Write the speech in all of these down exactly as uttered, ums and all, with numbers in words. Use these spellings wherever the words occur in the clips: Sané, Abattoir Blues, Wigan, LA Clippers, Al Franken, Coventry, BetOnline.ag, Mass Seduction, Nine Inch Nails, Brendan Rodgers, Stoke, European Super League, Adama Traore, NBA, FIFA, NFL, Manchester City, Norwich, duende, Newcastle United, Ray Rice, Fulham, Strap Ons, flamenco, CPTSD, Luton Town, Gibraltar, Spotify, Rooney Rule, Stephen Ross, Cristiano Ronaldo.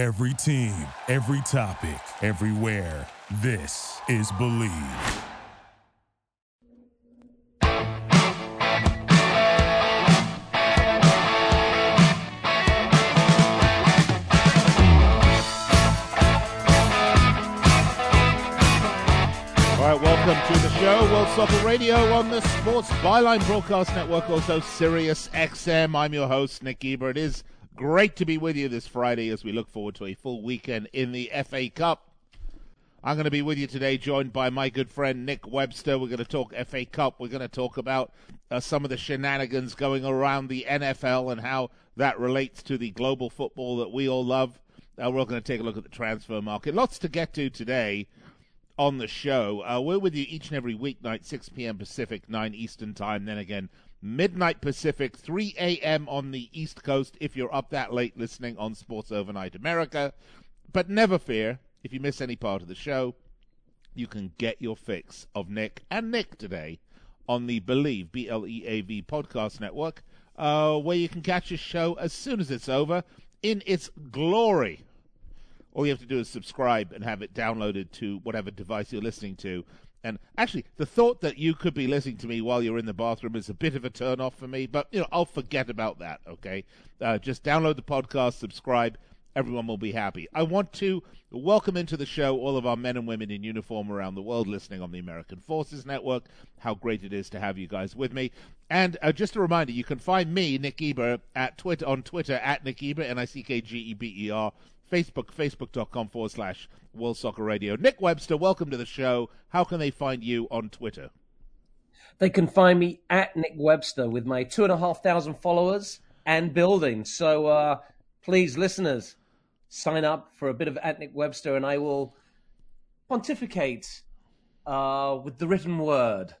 Every team, every topic, everywhere. This is Believe. Welcome to the show, World Soccer Radio on the Sports Byline Broadcast Network, also Sirius X M. I'm your host, Nick Geber. It is great to be with you this Friday as we look forward to a full weekend in the F A Cup. I'm going to be with you today, joined by my good friend Nick Webster. We're going to talk F A Cup. We're going to talk about uh, some of the shenanigans going around the N F L and how that relates to the global football that we all love. Uh, we're all going to take a look at the transfer market. Lots to get to today on the show. Uh, we're with you each and every weeknight, six p.m. Pacific, nine Eastern time, then again, midnight Pacific, three a.m. on the East Coast, if you're up that late listening on Sports Overnight America. But never fear, if you miss any part of the show, you can get your fix of Nick and Nick today on the Believe, B L E A V podcast network, uh, where you can catch his show as soon as it's over in its glory. All you have to do is subscribe and have it downloaded to whatever device you're listening to. And actually, the thought that you could be listening to me while you're in the bathroom is a bit of a turn-off for me, but, you know, I'll forget about that, okay? Uh, just download the podcast, subscribe. Everyone will be happy. I want to welcome into the show all of our men and women in uniform around the world listening on the American Forces Network. How great it is to have you guys with me. And uh, just a reminder, you can find me, Nick Geber, at Twitter, on Twitter, at Nick Geber, N I C K G E B E R, Facebook, facebook.com forward slash World Soccer Radio. Nick Webster, welcome to the show. How can they find you on Twitter? They can find me at Nick Webster with my two and a half thousand followers and building. So uh, please, listeners, sign up for a bit of at Nick Webster and I will pontificate uh, with the written word,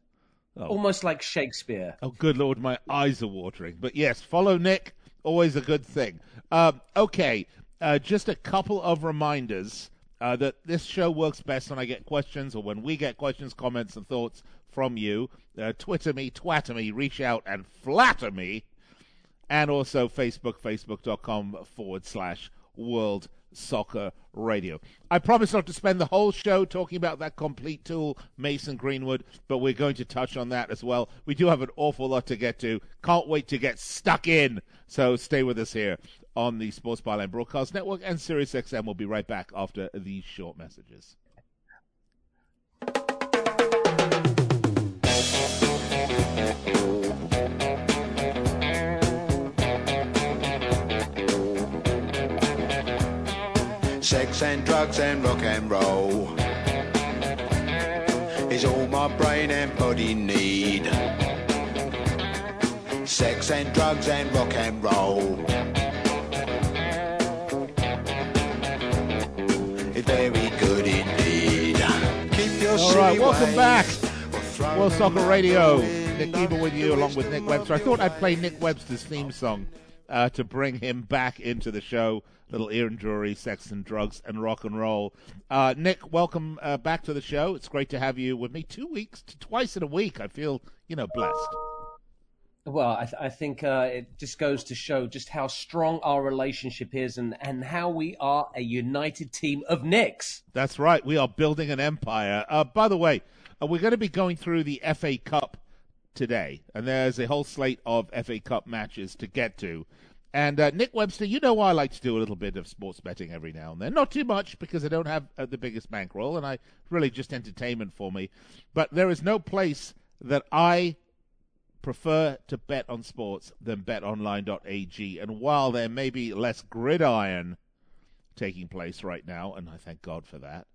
oh. Almost like Shakespeare. Oh, good Lord, my eyes are watering. But yes, follow Nick, always a good thing. Um, okay. Uh, just a couple of reminders uh, that this show works best when I get questions or when we get questions, comments, and thoughts from you. Uh, Twitter me, twatter me, reach out and flatter me. And also Facebook, facebook.com forward slash World Soccer Radio. I promise not to spend the whole show talking about that complete tool, Mason Greenwood, but we're going to touch on that as well. We do have an awful lot to get to. Can't wait to get stuck in. So stay with us here on the Sports Byline Broadcast Network and Sirius X M. We'll be right back after these short messages. Sex and drugs and rock and roll is all my brain and body need. Sex and drugs and rock and roll. Very good indeed. Keep your All right, welcome back. World Soccer Radio. Nick Geber with you, along with Nick Webster. I thought I'd play Nick Webster's theme song uh, to bring him back into the show. Little ear injury, sex and drugs, and rock and roll. Uh, Nick, welcome uh, back to the show. It's great to have you with me. Two weeks, twice in a week. I feel, you know, blessed. Well, I, th- I think uh, it just goes to show just how strong our relationship is and, and how we are a united team of Knicks. That's right. We are building an empire. Uh, by the way, uh, we're going to be going through the F A Cup today, and there's a whole slate of F A Cup matches to get to. And uh, Nick Webster, you know I like to do a little bit of sports betting every now and then. Not too much because I don't have uh, the biggest bankroll, and I really just entertainment for me. But there is no place that I prefer to bet on sports than bet online dot a g. And while there may be less gridiron taking place right now, and I thank God for that,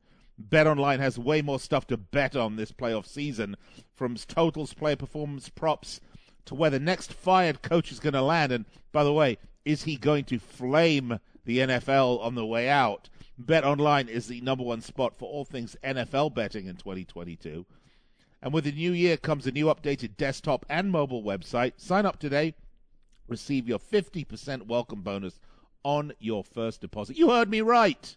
BetOnline has way more stuff to bet on this playoff season, from totals, player performance, props, to where the next fired coach is going to land. And, by the way, is he going to flame the N F L on the way out? BetOnline is the number one spot for all things N F L betting in twenty twenty-two. And with the new year comes a new updated desktop and mobile website. Sign up today. Receive your fifty percent welcome bonus on your first deposit. You heard me right.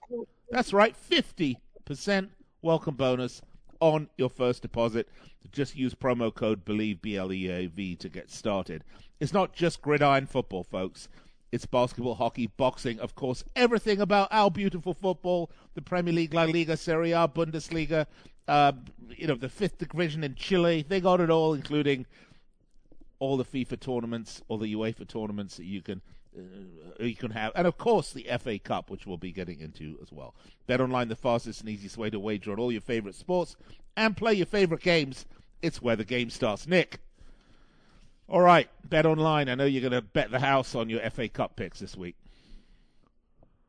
That's right. fifty percent welcome bonus on your first deposit. Just use promo code BELIEVE, B L E A V, to get started. It's not just gridiron football, folks. It's basketball, hockey, boxing, of course, everything about our beautiful football, the Premier League, La Liga, Serie A, Bundesliga, uh, you know, the fifth division in Chile. They got it all, including all the FIFA tournaments, all the UEFA tournaments that you can uh, you can have. And, of course, the F A Cup, which we'll be getting into as well. Bet Online, the fastest and easiest way to wager on all your favorite sports and play your favorite games. It's where the game starts. Nick. All right, Bet Online. I know you're going to bet the house on your F A Cup picks this week.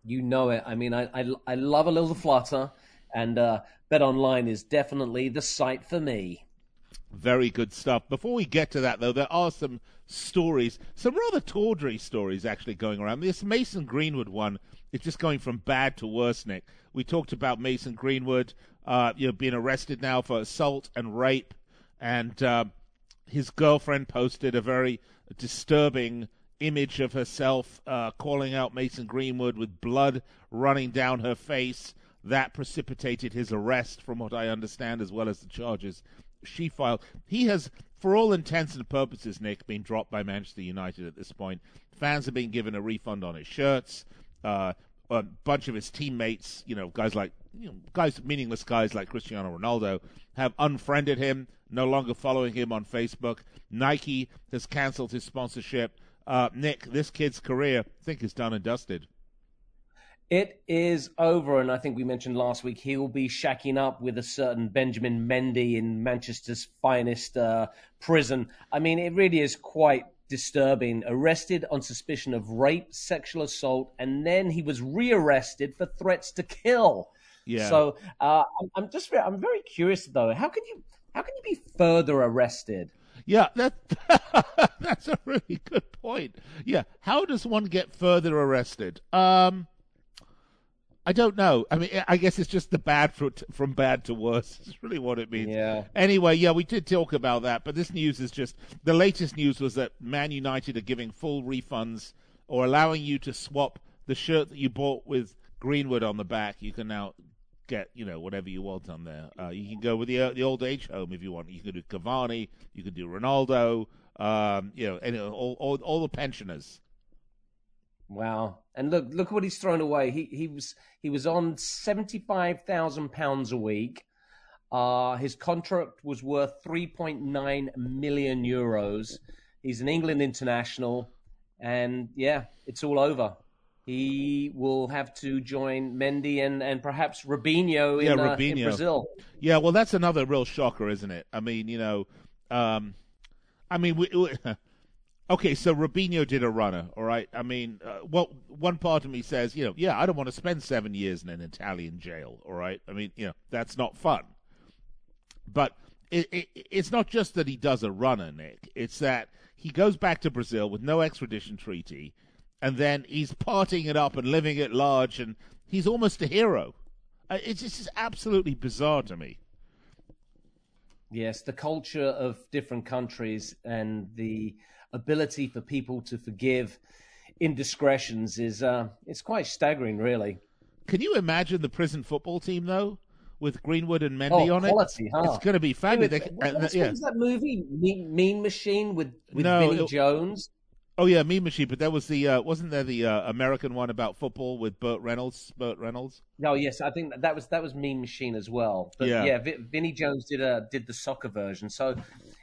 You know it. I mean, I I, I love a little flutter, and uh, Bet Online is definitely the site for me. Very good stuff. Before we get to that, though, there are some stories, some rather tawdry stories actually going around. This Mason Greenwood one is just going from bad to worse, Nick. We talked about Mason Greenwood, uh, you know, being arrested now for assault and rape, and Uh, his girlfriend posted a very disturbing image of herself uh, calling out Mason Greenwood with blood running down her face. That precipitated his arrest, from what I understand, as well as the charges she filed. He has, for all intents and purposes, Nick, been dropped by Manchester United at this point. Fans have been given a refund on his shirts. Uh, a bunch of his teammates, you know, guys like, you know, guys, meaningless guys like Cristiano Ronaldo, have unfriended him, no longer following him on Facebook. Nike has cancelled his sponsorship. Uh, Nick, this kid's career, I think, is done and dusted. It is over, and I think we mentioned last week he will be shacking up with a certain Benjamin Mendy in Manchester's finest uh, prison. I mean, it really is quite disturbing. Arrested on suspicion of rape, sexual assault, and then he was rearrested for threats to kill. Yeah. So uh, I'm just I'm very curious though. How can you how can you be further arrested? Yeah, that that's a really good point. Yeah, how does one get further arrested? Um, I don't know. I mean, I guess it's just the bad from, from bad to worse. It's really what it means. Yeah. Anyway, yeah, we did talk about that, but this news is just the latest news was that Man United are giving full refunds or allowing you to swap the shirt that you bought with Greenwood on the back. You can now get, you know, whatever you want on there. Uh, you can go with the uh, the old age home if you want. You can do Cavani, you can do Ronaldo, um, you know, and all, all all the pensioners. Wow! And look, look what he's thrown away. He he was he was on seventy-five thousand pounds a week. Uh, his contract was worth three point nine million euros. He's an England international, and yeah, it's all over. He will have to join Mendy and, and perhaps Robinho in, yeah, uh, Robinho. in Brazil. Yeah, well, that's another real shocker, isn't it? I mean, you know, um, I mean, we, we, okay, so Robinho did a runner, all right? I mean, uh, well, one part of me says, you know, yeah, I don't want to spend seven years in an Italian jail, all right? I mean, you know, that's not fun. But it, it, it's not just that he does a runner, Nick. It's that he goes back to Brazil with no extradition treaty, and then he's partying it up and living at large, and he's almost a hero. It's just absolutely bizarre to me. Yes, the culture of different countries and the ability for people to forgive indiscretions is uh, it's quite staggering, really. Can you imagine the prison football team, though, with Greenwood and Mendy oh, on quality, it? Huh? It's going to be fabulous. It was, uh, what yeah. was that movie, Mean, mean Machine, with, with no, Vinnie it, Jones? Oh yeah, Mean Machine. But there was the uh, wasn't there the uh, American one about football with Burt Reynolds? Burt Reynolds. No, oh, yes, I think that was that was Mean Machine as well. But yeah, yeah v- Vinnie Jones did a did the soccer version. So,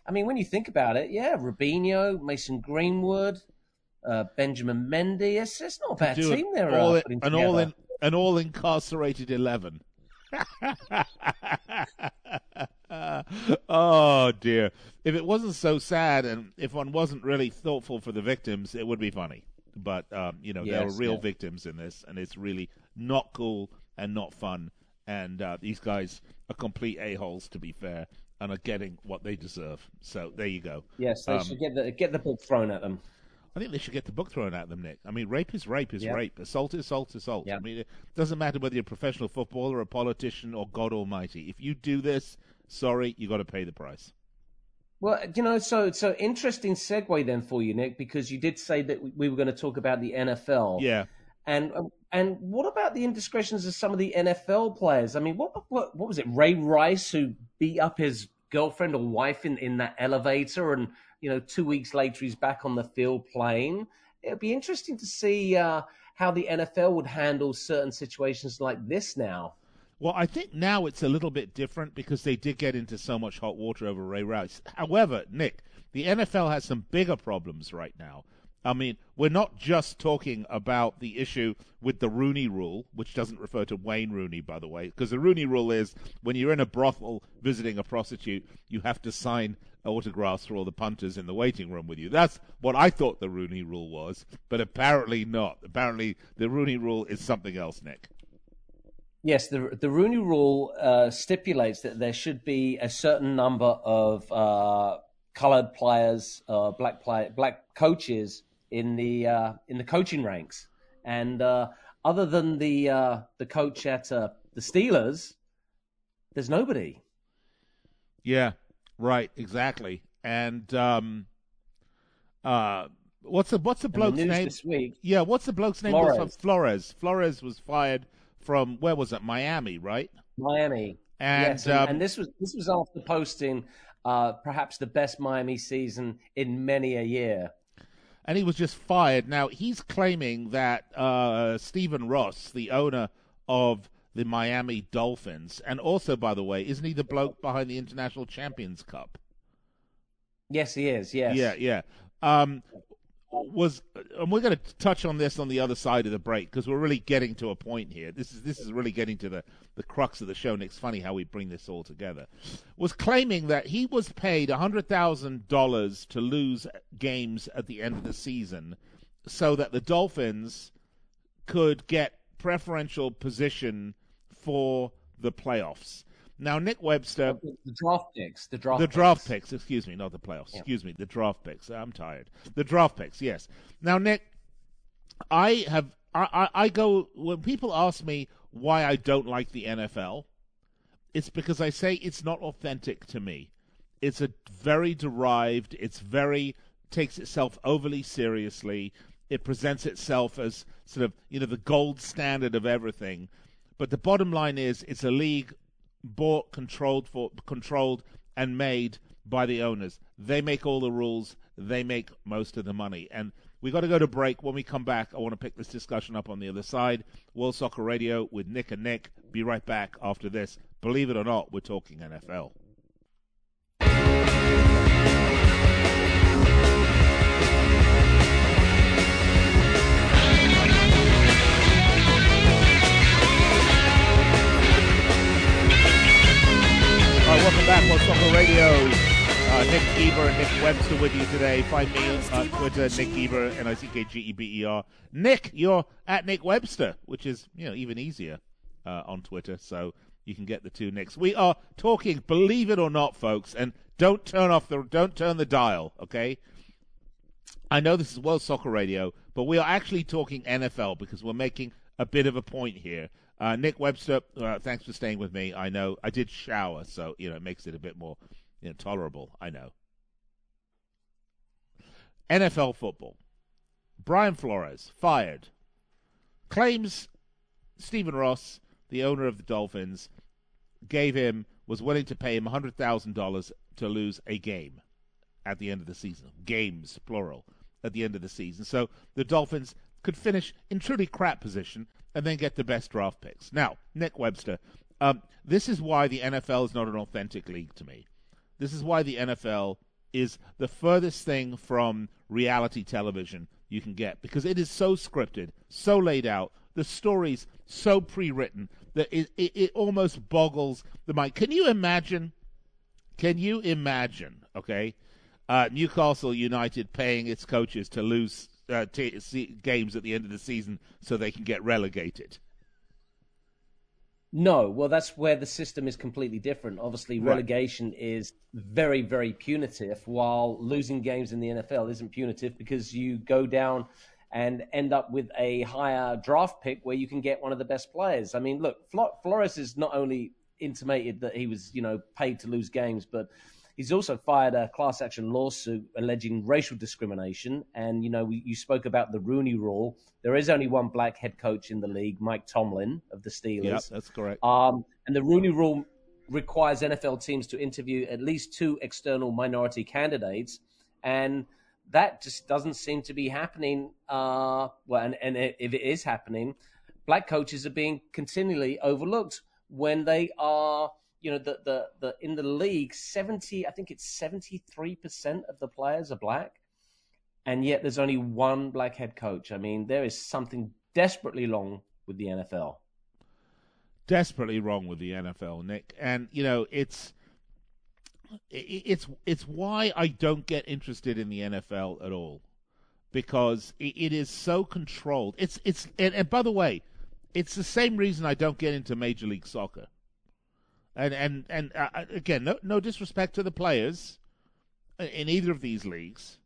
I mean, when you think about it, yeah, Robinho, Mason Greenwood, uh, Benjamin Mendy. It's, it's not a bad team there. An all, in, an, all in, an all incarcerated eleven. Oh dear. If it wasn't so sad and if one wasn't really thoughtful for the victims, it would be funny. But um, you know, yes, there are real yeah. victims in this, and it's really not cool and not fun, and uh, these guys are complete a-holes, to be fair, and are getting what they deserve. So there you go. Yes, they um, should get the get the book thrown at them. I think they should get the book thrown at them, Nick. I mean, rape is rape is yep. rape. Assault is assault is assault. Yep. I mean, it doesn't matter whether you're a professional footballer, a politician, or God Almighty. If you do this, sorry, you got to pay the price. Well, you know, so so interesting segue then for you, Nick, because you did say that we were going to talk about the N F L. Yeah. And and what about the indiscretions of some of the N F L players? I mean, what what, what was it, Ray Rice, who beat up his girlfriend or wife in, in that elevator, and you know, two weeks later, he's back on the field playing. it'll be interesting to see uh, how the N F L would handle certain situations like this now. Well, I think now it's a little bit different because they did get into so much hot water over Ray Rice. However, Nick, the N F L has some bigger problems right now. I mean, we're not just talking about the issue with the Rooney Rule, which doesn't refer to Wayne Rooney, by the way, because the Rooney Rule is when you're in a brothel visiting a prostitute, you have to sign autographs for all the punters in the waiting room with you. That's what I thought the Rooney Rule was, but apparently not. Apparently the Rooney Rule is something else, Nick. Yes, the the Rooney Rule uh, stipulates that there should be a certain number of uh, coloured players, uh, black play, black coaches, in the uh, in the coaching ranks, and uh, other than the uh, the coach at uh, the Steelers, there's nobody. Yeah, right, exactly. And um, uh, what's the what's the bloke's the news name this week? Yeah, what's the bloke's name? Flores. Flores. Flores was fired from where was it? Miami, right? Miami. And yes, and, um, and this was this was after posting uh, perhaps the best Miami season in many a year. And he was just fired. Now, he's claiming that uh, Stephen Ross, the owner of the Miami Dolphins, and also, by the way, isn't he the bloke behind the International Champions Cup? Yes, he is, yes. Yeah, yeah. Um, was and we're going to touch on this on the other side of the break because we're really getting to a point here. This is this is really getting to the, the crux of the show, and it's funny how we bring this all together. Was claiming that he was paid one hundred thousand dollars to lose games at the end of the season so that the Dolphins could get preferential position for the playoffs. Now, Nick Webster... The draft picks. The draft, the draft picks. picks, excuse me, not the playoffs. Yeah. Excuse me, the draft picks. I'm tired. The draft picks, yes. Now, Nick, I have... I, I, I go... When people ask me why I don't like the N F L, it's because I say it's not authentic to me. It's a very derived, it's very... takes itself overly seriously. It presents itself as sort of, you know, the gold standard of everything. But the bottom line is it's a league... bought, controlled for, controlled, and made by the owners. They make all the rules. They make most of the money. And we got to go to break. When we come back, I want to pick this discussion up on the other side. World Soccer Radio with Nick and Nick. Be right back after this. Believe it or not, we're talking N F L. Welcome back, World Soccer Radio. Uh, Nick Geber and Nick Webster with you today. Find me on uh, Twitter, Nick Geber, N I C K G E B E R. Nick, you're at Nick Webster, which is, you know, even easier uh, on Twitter, so you can get the two Nicks. We are talking, believe it or not, folks, and don't turn off the, don't turn the dial, okay? I know this is World Soccer Radio, but we are actually talking N F L because we're making a bit of a point here. Uh, Nick Webster, uh, thanks for staying with me. I know I did shower, so you know it makes it a bit more you know, tolerable. I know. N F L football. Brian Flores fired. Claims Stephen Ross, the owner of the Dolphins, gave him was willing to pay him one hundred thousand dollars to lose a game at the end of the season. Games, plural, at the end of the season. So the Dolphins could finish in truly crap position and then get the best draft picks. Now, Nick Webster, um, this is why the N F L is not an authentic league to me. This is why the N F L is the furthest thing from reality television you can get, because it is so scripted, so laid out, the stories so pre-written that it, it, it almost boggles the mind. Can you imagine, can you imagine, okay, uh, Newcastle United paying its coaches to lose Uh, t- see games at the end of the season so they can get relegated? No, well, that's where the system is completely different. Obviously, right. Relegation is very, very punitive, while losing games in the N F L isn't punitive because you go down and end up with a higher draft pick where you can get one of the best players. I mean, look, Fl- Flores has not only intimated that he was, you know, paid to lose games, but he's also fired a class action lawsuit alleging racial discrimination. And, you know, we, you spoke about the Rooney Rule. There is only one black head coach in the league, Mike Tomlin of the Steelers. Yep, that's correct. Um, and the Rooney Rule requires N F L teams to interview at least two external minority candidates. And that just doesn't seem to be happening. Uh, well, and, and if it is happening, black coaches are being continually overlooked when they are, you know, the the, the in the league, seventy, I think it's seventy-three percent of the players are black, and yet there's only one black head coach. I mean, there is something desperately wrong with the N F L. Desperately wrong with the N F L, Nick. And, you know, it's it's it's why I don't get interested in the N F L at all, because it is so controlled. It's it's and, and by the way, it's the same reason I don't get into Major League Soccer. And and and uh, again, no no disrespect to the players in either of these leagues.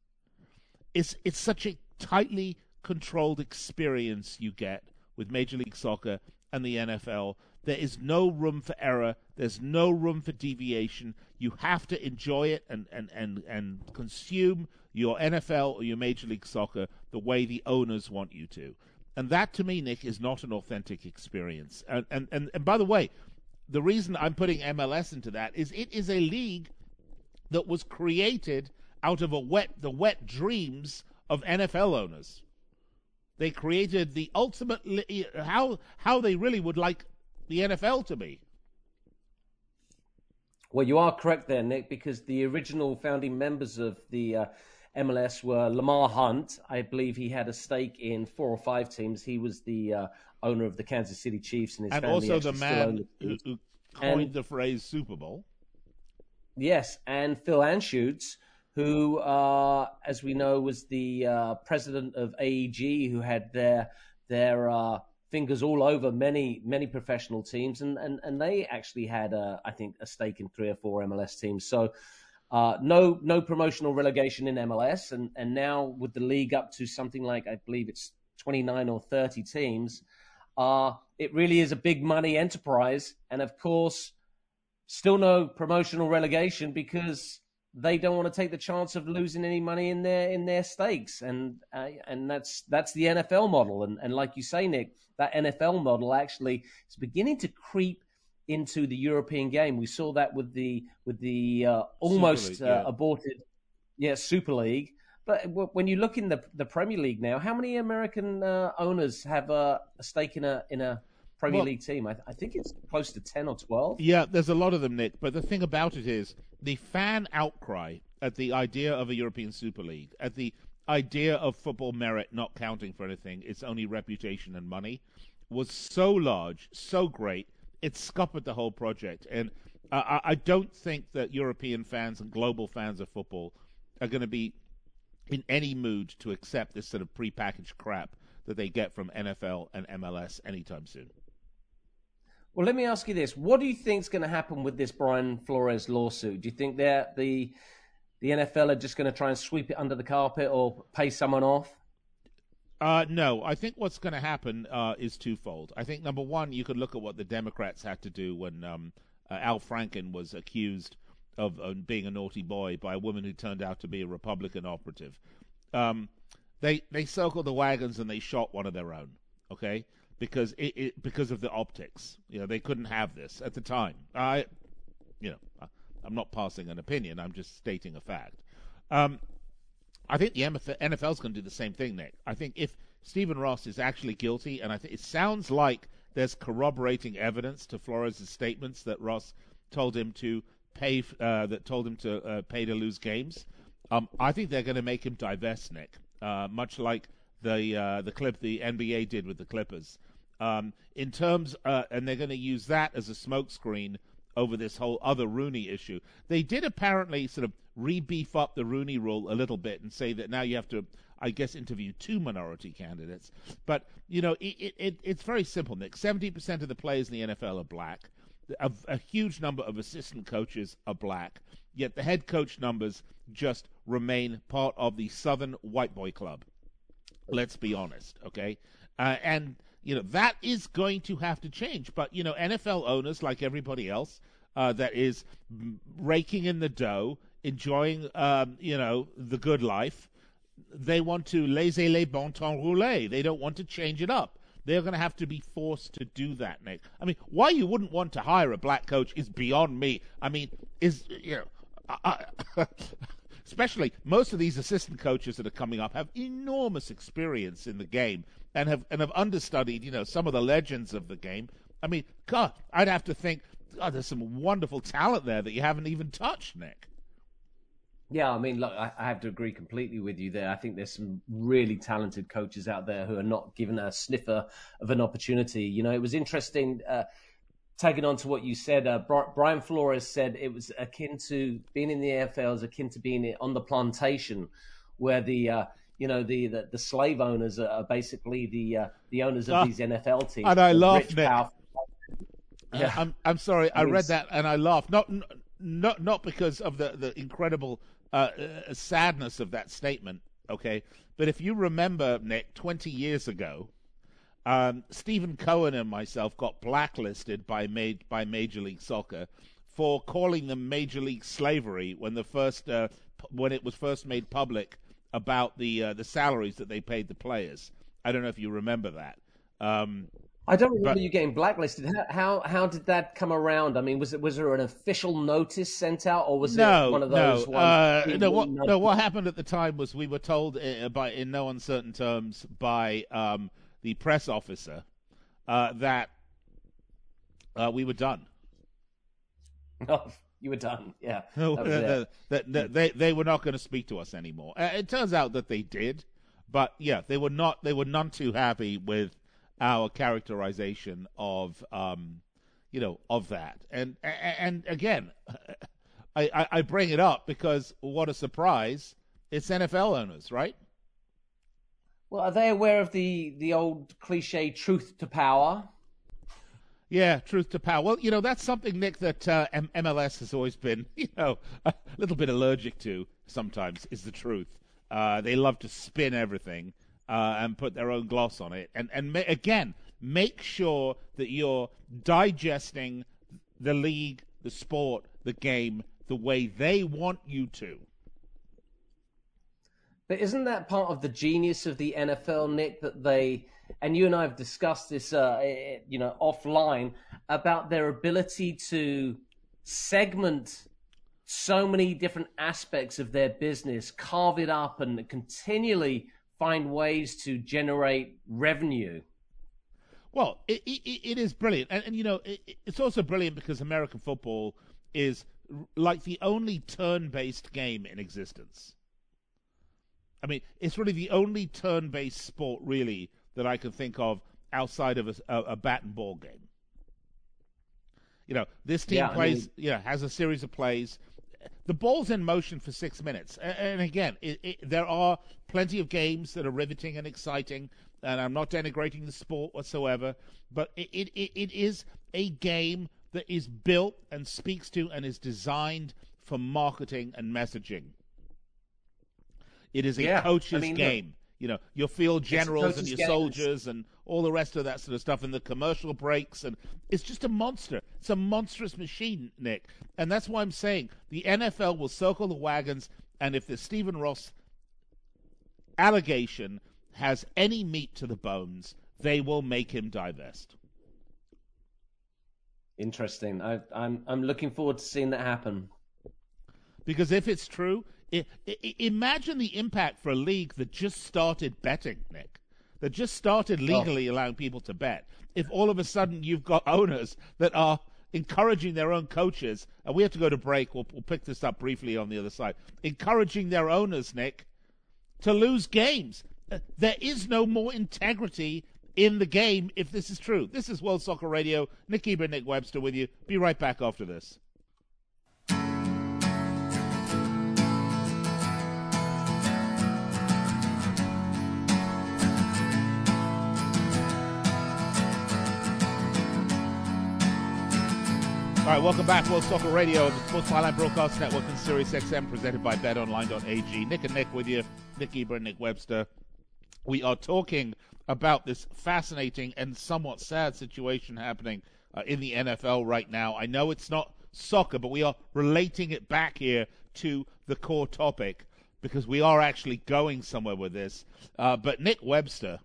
It's it's such a tightly controlled experience you get with Major League Soccer and the N F L. There is no room for error. There's no room for deviation. You have to enjoy it and, and, and, and consume your N F L or your Major League Soccer the way the owners want you to. And that, to me, Nick, is not an authentic experience. And and, and, and by the way, the reason I'm putting M L S into that is it is a league that was created out of a wet the wet dreams of N F L owners. They created the ultimate li- how how they really would like the N F L to be. Well, you are correct there, Nick, because the original founding members of the uh, M L S were Lamar Hunt. I believe he had a stake in four or five teams. He was the uh, owner of the Kansas City Chiefs, and his and family also the man who, who coined and, the phrase Super Bowl. Yes, and Phil Anschutz, who, uh, as we know, was the uh, president of A E G, who had their their uh, fingers all over many many professional teams, and and, and they actually had, a, I think, a stake in three or four M L S teams. So uh, no no promotional relegation in M L S, and, and now with the league up to something like, I believe it's twenty-nine or thirty teams, uh, it really is a big money enterprise, and of course, still no promotional relegation because they don't want to take the chance of losing any money in their in their stakes, and uh, and that's that's the N F L model. And and like you say, Nick, that N F L model actually is beginning to creep into the European game. We saw that with the with the uh, almost Super League, yeah. uh, aborted, yeah, Super League. But when you look in the the Premier League now, how many American uh, owners have a, a stake in a in a Premier well, League team? I, th- I think it's close to ten or twelve. Yeah, there's a lot of them, Nick. But the thing about it is the fan outcry at the idea of a European Super League, at the idea of football merit not counting for anything, it's only reputation and money, was so large, so great, it scuppered the whole project. And I, I don't think that European fans and global fans of football are going to be in any mood to accept this sort of prepackaged crap that they get from N F L and M L S anytime soon. Well, let me ask you this. What do you think is going to happen with this Brian Flores lawsuit? Do you think that the the N F L are just going to try and sweep it under the carpet or pay someone off? Uh, no. I think what's going to happen uh, is twofold. I think, number one, you could look at what the Democrats had to do when um, uh, Al Franken was accused of uh, being a naughty boy by a woman who turned out to be a Republican operative. Um, they they circled the wagons and they shot one of their own, okay? Because it, it because of the optics, you know, they couldn't have this at the time. I, you know, I, I'm not passing an opinion. I'm just stating a fact. Um, I think the N F L is going to do the same thing, Nick. I think if Stephen Ross is actually guilty, and I think it sounds like there's corroborating evidence to Flores' statements that Ross told him to pay, uh, that told him to uh, pay to lose games. Um, I think they're going to make him divest, Nick. Uh, much like the uh, the clip the N B A did with the Clippers. Um, in terms, uh, and they're going to use that as a smokescreen over this whole other Rooney issue. They did apparently sort of re-beef up the Rooney rule a little bit and say that now you have to, I guess, interview two minority candidates. But, you know, it, it, it, it's very simple, Nick. seventy percent of the players in the N F L are black. A, a huge number of assistant coaches are black. Yet the head coach numbers just remain part of the Southern White Boy Club. Let's be honest, okay? Uh, and... You know, that is going to have to change. But, you know, N F L owners, like everybody else, uh, that is raking in the dough, enjoying, um, you know, the good life, they want to laisser les bon temps rouler. They don't want to change it up. They're going to have to be forced to do that, Nick. I mean, why you wouldn't want to hire a black coach is beyond me. I mean, is, you know, I, I especially most of these assistant coaches that are coming up have enormous experience in the game and have and have understudied, you know, some of the legends of the game. I mean, God, I'd have to think, God, there's some wonderful talent there that you haven't even touched, Nick. Yeah, I mean, look, I have to agree completely with you there. I think there's some really talented coaches out there who are not given a sniffer of an opportunity. You know, it was interesting, uh, tagging on to what you said, uh, Brian Flores said it was akin to being in the N F L is akin to being on the plantation where the, uh, you know, the, the, the slave owners are basically the uh, the owners of oh, these N F L teams. And I laughed, Nick. Powerful... Yeah. I'm, I'm sorry, I, I mean, read that and I laughed. Not, not, not because of the, the incredible... Uh, uh, sadness of that statement, okay? But if you remember, Nick, twenty years ago, um, Stephen Cohen and myself got blacklisted by, ma- by Major League Soccer for calling them Major League Slavery when the first uh, p- when it was first made public about the uh, the salaries that they paid the players. I don't know if you remember that. Um, I don't remember but, you getting blacklisted. How, how how did that come around? I mean, was it was there an official notice sent out, or was no, it one of those no, ones? Uh, no, what, no. What happened at the time was we were told, uh, by in no uncertain terms, by um, the press officer uh, that uh, we were done. Oh, you were done. Yeah, that was the, the, the, they they were not going to speak to us anymore. Uh, it turns out that they did, but yeah, they were not. They were none too happy with our characterization of, um, you know, of that, and and, and again, I, I bring it up because what a surprise! It's N F L owners, right? Well, are they aware of the the old cliche "truth to power"? Yeah, truth to power. Well, you know, that's something, Nick, that uh, M- MLS has always been, you know, a little bit allergic to. Sometimes is the truth. Uh, they love to spin everything. Uh, and put their own gloss on it. And, and ma- again, make sure that you're digesting the league, the sport, the game, the way they want you to. But isn't that part of the genius of the N F L, Nick, that they, and you and I have discussed this, uh, you know, offline, about their ability to segment so many different aspects of their business, carve it up and continually find ways to generate revenue. Well, it, it, it is brilliant. And, and you know, it, it's also brilliant because American football is like the only turn-based game in existence. I mean, it's really the only turn-based sport, really, that I can think of outside of a, a, a bat and ball game. You know, this team yeah, plays, I mean... you know, has a series of plays. The ball's in motion for six minutes. And again, it, it, there are plenty of games that are riveting and exciting, and I'm not denigrating the sport whatsoever, but it, it, it is a game that is built and speaks to and is designed for marketing and messaging. It is a yeah, coach's I mean, game. Look, you know, your field generals and your game. soldiers and all the rest of that sort of stuff and the commercial breaks. And it's just a monster. It's a monstrous machine, Nick. And that's why I'm saying the N F L will circle the wagons. And if the Stephen Ross allegation has any meat to the bones, they will make him divest. Interesting. I, I'm, I'm looking forward to seeing that happen. Because if it's true... It, it, imagine the impact for a league that just started betting, Nick, that just started legally oh. allowing people to bet. If all of a sudden you've got owners that are encouraging their own coaches, and we have to go to break, we'll, we'll pick this up briefly on the other side, encouraging their owners, Nick, to lose games. There is no more integrity in the game if this is true. This is World Soccer Radio. Nick Geber, Nick Webster with you. Be right back after this. All right, welcome back. World Soccer Radio on the Sports Byline Broadcast Network and Sirius X M, presented by bet online dot a g. Nick and Nick with you, Nick Geber and Nick Webster. We are talking about this fascinating and somewhat sad situation happening uh, in the N F L right now. I know it's not soccer, but we are relating it back here to the core topic because we are actually going somewhere with this. Uh, but Nick Webster,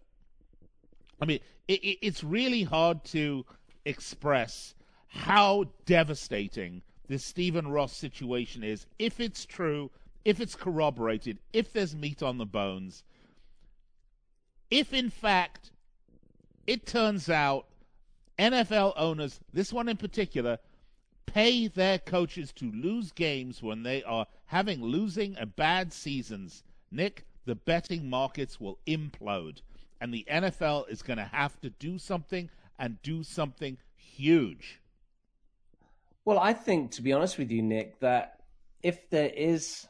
I mean, it, it, it's really hard to express how devastating this Stephen Ross situation is, if it's true, if it's corroborated, if there's meat on the bones, if in fact it turns out N F L owners, this one in particular, pay their coaches to lose games when they are having losing and bad seasons, Nick, the betting markets will implode. And the N F L is going to have to do something and do something huge. Well, I think, to be honest with you, Nick, that if there is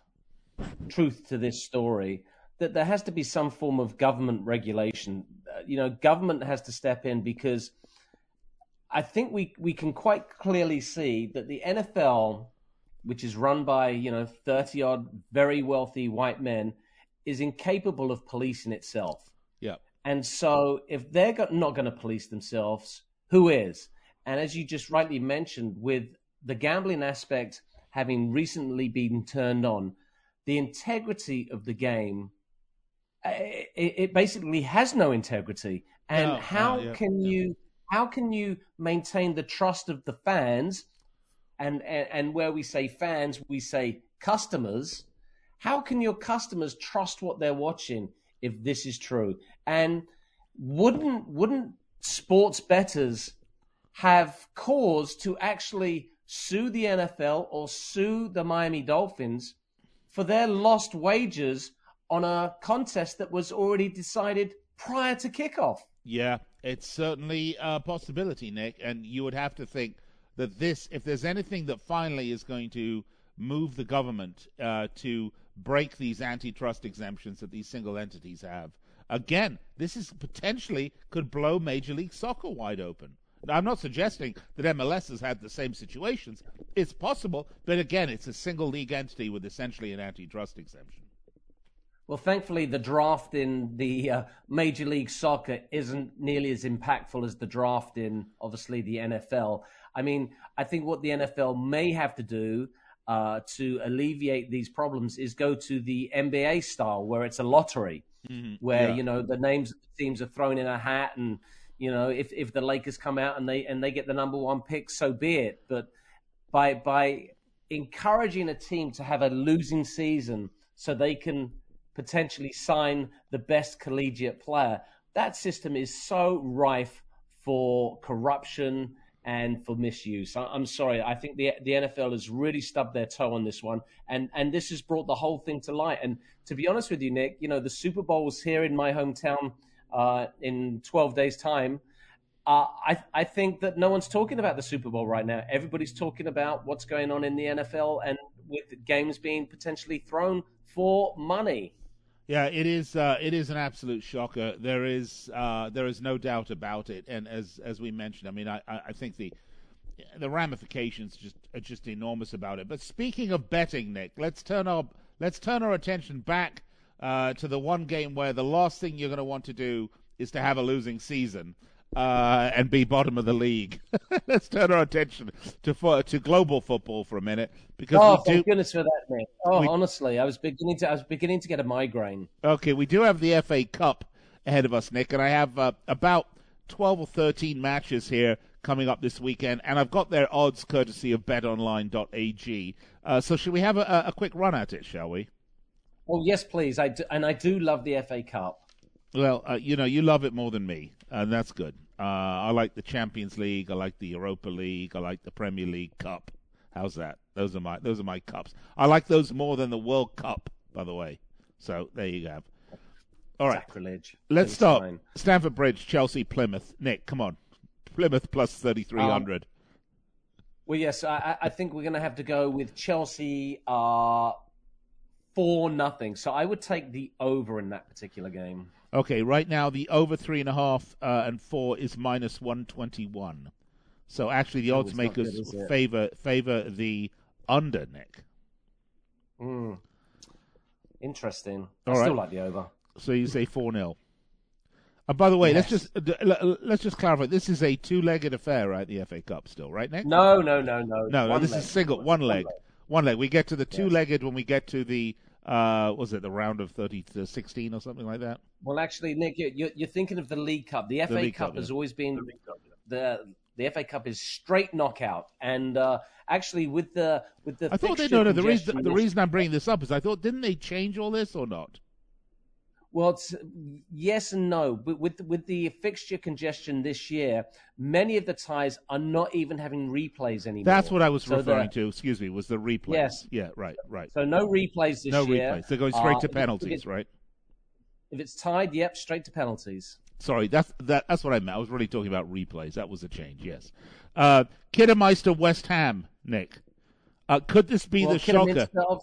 truth to this story, that there has to be some form of government regulation. You know, government has to step in, because I think we, we can quite clearly see that the N F L, which is run by, you know, thirty-odd very wealthy white men, is incapable of policing itself. Yeah. And so if they're not going to police themselves, who is? And as you just rightly mentioned, with the gambling aspect having recently been turned on, the integrity of the game, it, it basically has no integrity. And no, how no, yeah, can yeah. you how can you maintain the trust of the fans? And, and, and where we say fans, we say customers. How can your customers trust what they're watching if this is true? And wouldn't wouldn't sports bettors have cause to actually sue the N F L or sue the Miami Dolphins for their lost wagers on a contest that was already decided prior to kickoff? Yeah, it's certainly a possibility, Nick. And you would have to think that this, if there's anything that finally is going to move the government uh, to break these antitrust exemptions that these single entities have. Again, this is potentially could blow Major League Soccer wide open. Now, I'm not suggesting that M L S has had the same situations. It's possible, but again, it's a single league entity with essentially an antitrust exemption. Well, thankfully, the draft in the uh, Major League Soccer isn't nearly as impactful as the draft in, obviously, the N F L. I mean, I think what the N F L may have to do Uh, to alleviate these problems is go to the N B A style, where it's a lottery, mm-hmm. where yeah. you know the names of the teams are thrown in a hat, and you know if, if the Lakers come out and they and they get the number one pick, so be it. But by by encouraging a team to have a losing season so they can potentially sign the best collegiate player, that system is so rife for corruption and for misuse. I'm sorry. I think the the N F L has really stubbed their toe on this one. And, and this has brought the whole thing to light. And to be honest with you, Nick, you know, the Super Bowl is here in my hometown uh, in twelve days' time. Uh, I, I think that no one's talking about the Super Bowl right now. Everybody's talking about what's going on in the N F L and with games being potentially thrown for money. Yeah, it is. Uh, it is an absolute shocker. There is. Uh, there is no doubt about it. And as as we mentioned, I mean, I, I think the the ramifications just are just enormous about it. But speaking of betting, Nick, let's turn our let's turn our attention back uh, to the one game where the last thing you're going to want to do is to have a losing season uh, and be bottom of the league. Let's turn our attention to for, to global football for a minute. Because oh, we do, thank goodness for that, Nick. Oh, we, honestly, I was beginning to I was beginning to get a migraine. Okay, we do have the F A Cup ahead of us, Nick, and I have uh, about twelve or thirteen matches here coming up this weekend, and I've got their odds courtesy of bet online dot a g. Uh, so should we have a, a quick run at it, shall we? Oh, yes, please. I do, and I do love the F A Cup. Well, uh, you know, you love it more than me, and that's good. Uh, I like the Champions League. I like the Europa League. I like the Premier League Cup. How's that? Those are my those are my cups. I like those more than the World Cup, by the way. So there you go. All right, sacrilege. Let's start. Stamford Bridge, Chelsea, Plymouth. Nick, come on. Plymouth plus thirty three hundred. Um, well, yes, I, I think we're going to have to go with Chelsea uh, four nothing. So I would take the over in that particular game. Okay, right now the over three and a half uh, and four is minus one twenty one. So actually, the odds makers good, favor favor the under, Nick. Mm. Interesting. I All still right. like the over. So you say four nil. And by the way, yes. let's just let's just clarify. This is a two-legged affair, right? The F A Cup, still, right, Nick? No, no, no, no. No, no this leg. is single, one leg. one leg, one leg. We get to the two-legged when we get to the uh, was it the round of thirty to sixteen or something like that? Well, actually, Nick, you're you're thinking of the League Cup. The F A the Cup, Cup yeah. has always been the. The F A Cup is straight knockout, and uh, actually with the with the I thought they no no the reason the reason I'm bringing this up is I thought didn't they change all this or not? Well, it's yes and no. But with with the fixture congestion this year, many of the ties are not even having replays anymore. That's what I was so referring to. Excuse me, was the replays? Yes. Yeah. Right. Right. So no replays this no year. No replays. They're going straight uh, to penalties, if it, right? If it's tied, yep, straight to penalties. Sorry, that's that, that's what I meant. I was really talking about replays. That was a change. Yes. Uh, Kidderminster, West Ham, Nick. Uh, could this be well, the Kidderminster shocker? Of...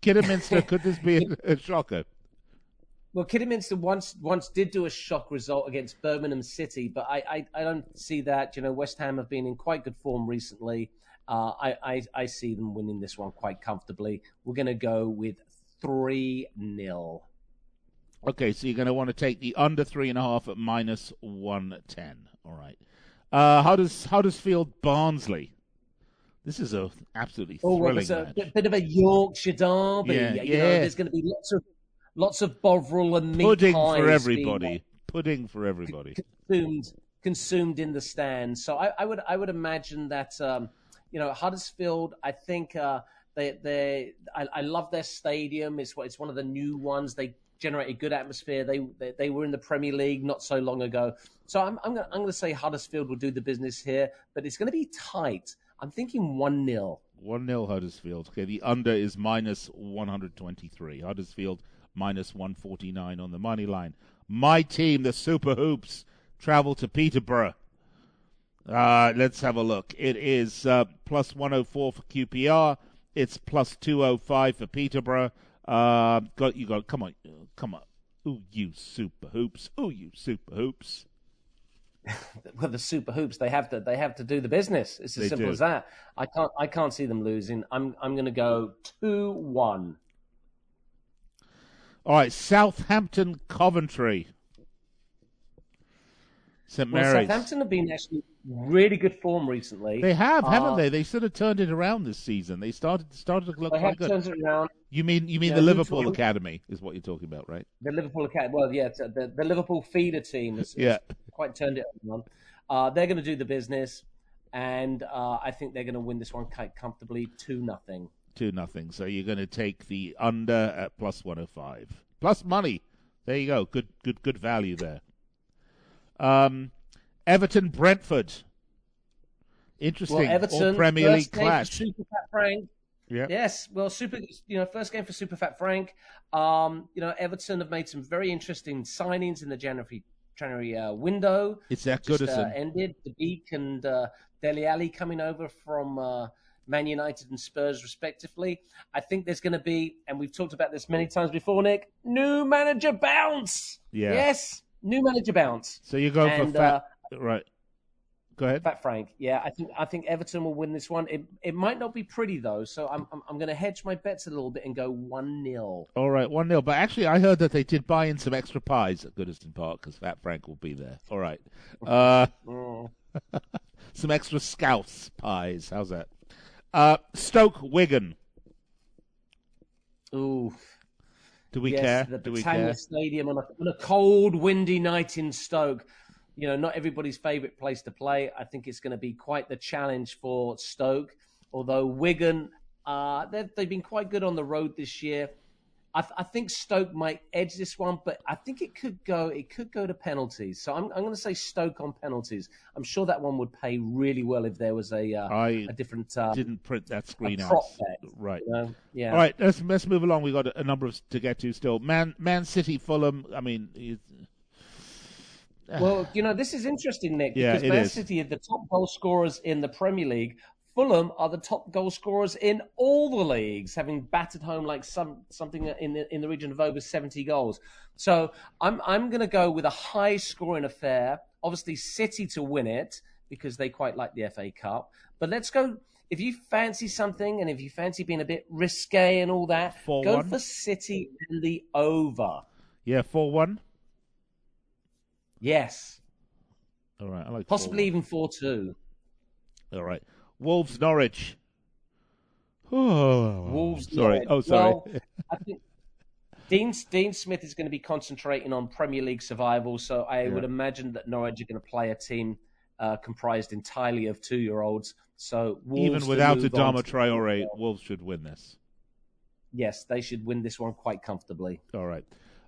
Kidderminster, could this be a, a shocker? Well, Kidderminster once once did do a shock result against Birmingham City, but I, I, I don't see that. You know, West Ham have been in quite good form recently. Uh, I, I, I see them winning this one quite comfortably. We're going to go with three nil. Okay, so you're going to want to take the under three and a half at minus one ten. All right. Uh, how does Huddersfield Barnsley? This is a absolutely thrilling oh, it's a match. Bit of a Yorkshire derby. Yeah, you yeah. know, there's going to be lots of... Lots of bovril and meat pudding pies for everybody. Being, uh, pudding for everybody. Consumed, consumed in the stands. So I, I would, I would imagine that, um, you know, Huddersfield. I think uh, they, they. I, I love their stadium. It's it's one of the new ones. They generate a good atmosphere. They, they, they were in the Premier League not so long ago. So I'm, I'm gonna, I'm gonna say Huddersfield will do the business here, but it's gonna be tight. I'm thinking one nil. One nil Huddersfield. Okay, the under is minus one hundred twenty-three. Huddersfield. Minus one forty-nine on the money line. My team, the Super Hoops, travel to Peterborough. Uh, let's have a look. It is uh, plus one oh four for Q P R. It's plus two oh five for Peterborough. Uh, got you got. Come on, come on. Ooh, you Super Hoops. Ooh, you Super Hoops. Well, the Super Hoops, they have to they have to do the business. It's as they simple do. as that. I can't I can't see them losing. I'm I'm going to go two one. All right, Southampton, Coventry, Saint Well, Mary's. Southampton have been actually really good form recently. They have, uh, haven't they? They sort of turned it around this season. They started started to look they quite have good. Turned it around. You mean you mean yeah, the Liverpool talking, Academy is what you're talking about, right? The Liverpool Academy. Well, yeah, the, the Liverpool feeder team has yeah. quite turned it around. Uh, they're going to do the business, and uh, I think they're going to win this one quite comfortably, two nothing. Two nothing. So you're going to take the under at plus one oh five. Plus money. There you go. Good, good, good value there. Um, Everton Brentford. Interesting. Well, Everton, all Premier League clash. Super Fat Frank. Yep. Yes. Well, super. You know, first game for Super Fat Frank. Um, you know, Everton have made some very interesting signings in the January January uh, window. It's that Goodison just, uh, ended. The Beak and uh, Dele Alli coming over from. Uh, Man United and Spurs, respectively. I think there's going to be, and we've talked about this many times before, Nick, new manager bounce. Yeah. Yes, new manager bounce. So you're going and, for Fat, uh, right? Go ahead, Fat Frank. Yeah, I think I think Everton will win this one. It it might not be pretty though, so I'm I'm, I'm going to hedge my bets a little bit and go one nil. All right, one nil. But actually, I heard that they did buy in some extra pies at Goodison Park because Fat Frank will be there. All right, uh, some extra Scouse pies. How's that? Uh, Stoke Wigan. Ooh, do we yes, care? The Do we care? Stadium on a, on a cold, windy night in Stoke. You know, not everybody's favourite place to play. I think it's going to be quite the challenge for Stoke. Although Wigan, uh, they've, they've been quite good on the road this year. I, th- I think Stoke might edge this one, but I think it could go. It could go to penalties. So I'm, I'm going to say Stoke on penalties. I'm sure that one would pay really well if there was a uh, I a different. Um, didn't print that screen out. Bet, right. You know? Yeah. All right. Let's let's move along. We got a number of to get to still. Man, Man City, Fulham. I mean. It's... Well, you know, this is interesting, Nick. Yeah, because it Man is. City are the top goal scorers in the Premier League. Fulham are the top goal scorers in all the leagues, having battered home like some something in the in the region of over seventy goals. So I'm I'm going to go with a high scoring affair. Obviously, City to win it because they quite like the F A Cup. But let's go. If you fancy something and if you fancy being a bit risque and all that, four go one. For City and the over. Yeah, four one. Yes. All right, I like possibly four one. Even four two. All right. Wolves Norwich. Oh, Wolves sorry. Norwich. Oh, sorry. Well, I think Dean Dean Smith is going to be concentrating on Premier League survival, so I yeah. would imagine that Norwich are going to play a team uh, comprised entirely of two-year-olds. So Wolves, even without Adama Traore, Wolves should win this. Yes, they should win this one quite comfortably. All right.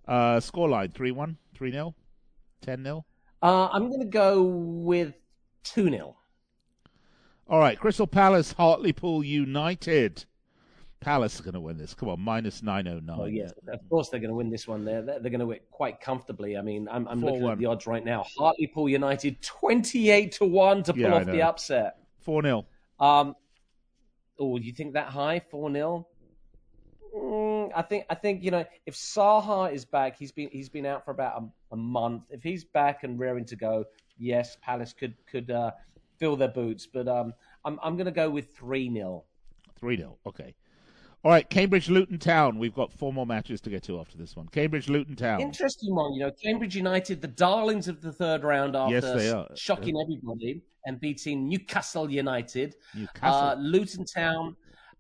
Uh, scoreline, three one, three nil, ten nil? Uh, I'm going to go with two nil. All right, Crystal Palace, Hartlepool United. Palace are going to win this. Come on, minus nine oh nine. Oh, yeah, of course they're going to win this one. They're, they're going to win quite comfortably. I mean, I'm, I'm looking at the odds right now. Hartlepool United, twenty-eight to one to pull yeah, off the upset. four nil. Um, oh, you think that high, four nil? Mm, I think I think you know, if Saha is back, he's been he's been out for about a, a month. If he's back and raring to go, yes, Palace could could uh, fill their boots. But um, I'm I'm going to go with three nil. three nil. Okay. All right, Cambridge Luton Town. We've got four more matches to get to after this one. Cambridge Luton Town. Interesting one, you know. Cambridge United, the darlings of the third round after yes, they are. shocking yeah. everybody and beating Newcastle United. Newcastle. Uh, Luton Town.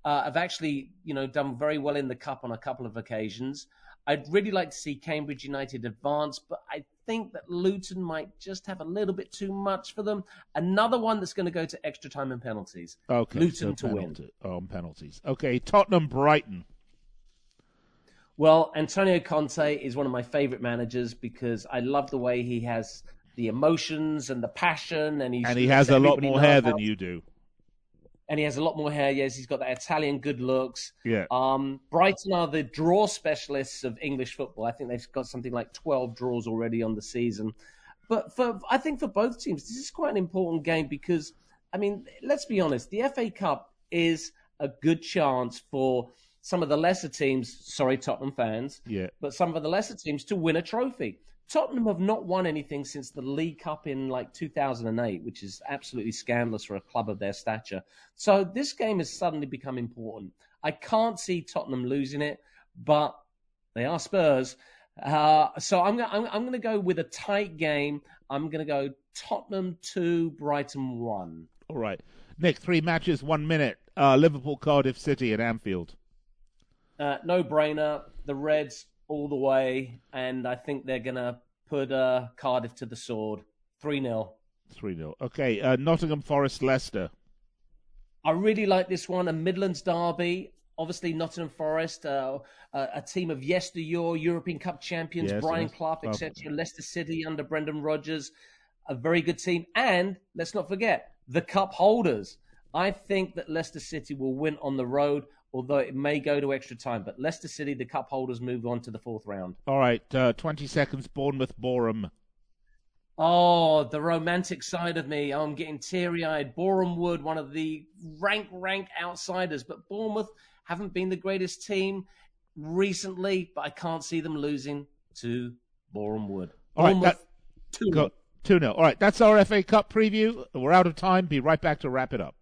Uh, I've actually, you know, done very well in the cup on a couple of occasions. I'd really like to see Cambridge United advance, but I think that Luton might just have a little bit too much for them. Another one that's going to go to extra time and penalties. Okay, Luton so to penalty, win. On penalties. Okay, Tottenham Brighton. Well, Antonio Conte is one of my favourite managers because I love the way he has the emotions and the passion. And, he's, and he has a lot more hair than you do. And he has a lot more hair. Yes, he's got that Italian good looks. Yeah. Um, Brighton are the draw specialists of English football. I think they've got something like twelve draws already on the season. But for I think for both teams, this is quite an important game because, I mean, let's be honest. The F A Cup is a good chance for some of the lesser teams, sorry, Tottenham fans, yeah. but some of the lesser teams to win a trophy. Tottenham have not won anything since the League Cup in like two thousand eight, which is absolutely scandalous for a club of their stature. So this game has suddenly become important. I can't see Tottenham losing it, but they are Spurs. Uh, so I'm going I'm, I'm going to go with a tight game. I'm going to go Tottenham two, Brighton one. All right. Nick, three matches, one minute. Uh, Liverpool, Cardiff City and Anfield. Uh, no-brainer. The Reds all the way, and I think they're going to put uh, Cardiff to the sword. three nil. three nil. Okay, uh, Nottingham Forest, Leicester. I really like this one, a Midlands derby. Obviously, Nottingham Forest, uh, a, a team of yesteryear, European Cup champions, yes, Brian yes. Clough, et cetera. Oh. Leicester City under Brendan Rodgers, a very good team. And, let's not forget, the cup holders. I think that Leicester City will win on the road, although it may go to extra time. But Leicester City, the cup holders, move on to the fourth round. All right, uh, twenty seconds, Bournemouth, Boreham. Oh, the romantic side of me. Oh, I'm getting teary-eyed. Boreham Wood, one of the rank, rank outsiders. But Bournemouth haven't been the greatest team recently, but I can't see them losing to Boreham Wood. All right, that, two nil. two nil. All right, that's our F A Cup preview. We're out of time. Be right back to wrap it up.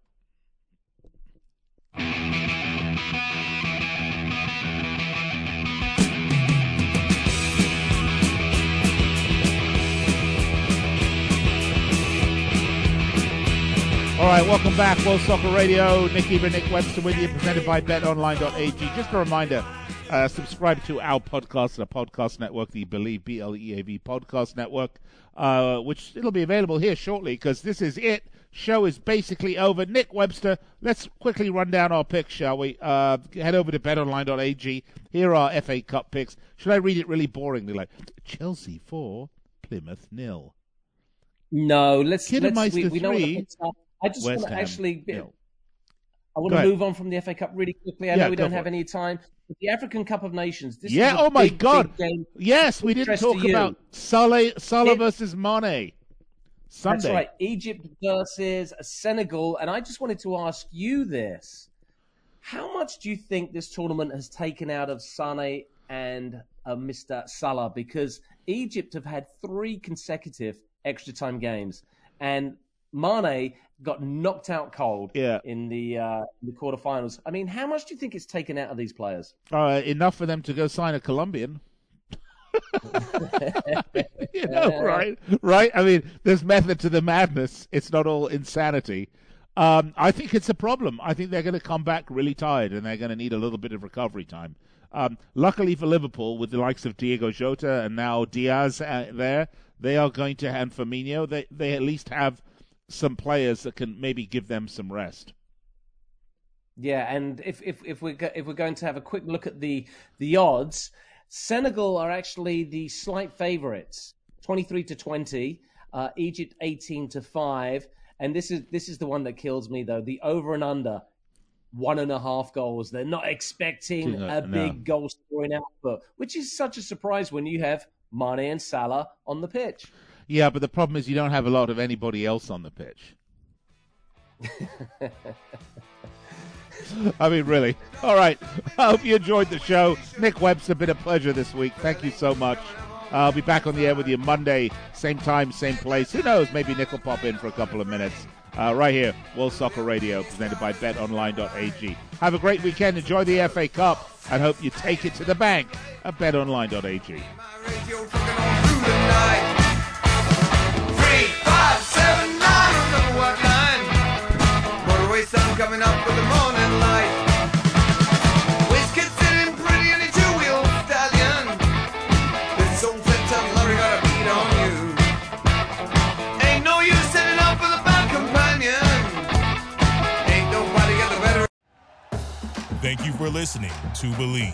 All right, welcome back, World Soccer Radio. Nick Geber, Nick Webster with you, presented by bet online dot a g. Just a reminder, uh, subscribe to our podcast and a podcast network, the Believe, B L E A V podcast network, uh, which it'll be available here shortly because this is it. Show is basically over. Nick Webster, let's quickly run down our picks, shall we? Uh, head over to bet online dot a g. Here are F A Cup picks. Should I read it really boringly? Like Chelsea four, Plymouth nil. No, let's... let's we, we know what the picks are. I just West want to Ham. actually, no. I want Go to ahead. move on from the F A Cup really quickly. I yeah, know we don't have it. any time. But the African Cup of Nations. This yeah, is oh big, my God. Game yes, we didn't talk about Salah, Salah it, versus Mane. Sunday. That's right. Egypt versus Senegal. And I just wanted to ask you this. How much do you think this tournament has taken out of Sané and uh, Mister Salah? Because Egypt have had three consecutive extra time games. And Mane got knocked out cold yeah. in the uh, in the quarterfinals. I mean, how much do you think it's taken out of these players? Uh, enough for them to go sign a Colombian. you know, right? Right? I mean, there's method to the madness. It's not all insanity. Um, I think it's a problem. I think they're going to come back really tired and they're going to need a little bit of recovery time. Um, luckily for Liverpool, with the likes of Diego Jota and now Diaz uh, there, they are going to, and Firmino, they, they at least have some players that can maybe give them some rest. Yeah, and if if if we go, if we're going to have a quick look at the the odds, Senegal are actually the slight favourites, twenty-three to twenty. Uh, Egypt eighteen to five, and this is this is the one that kills me though. The over and under, one and a half goals. They're not expecting no, a big no. goal scoring output, which is such a surprise when you have Mane and Salah on the pitch. Yeah, but the problem is you don't have a lot of anybody else on the pitch. I mean, really. All right. I hope you enjoyed the show. Nick Webster, been a pleasure this week. Thank you so much. Uh, I'll be back on the air with you Monday, same time, same place. Who knows? Maybe Nick will pop in for a couple of minutes. Uh, right here, World Soccer Radio, presented by bet online dot a g. Have a great weekend. Enjoy the F A Cup and hope you take it to the bank at bet online dot a g. Sun coming up with the morning light. Thank you for listening to Believe.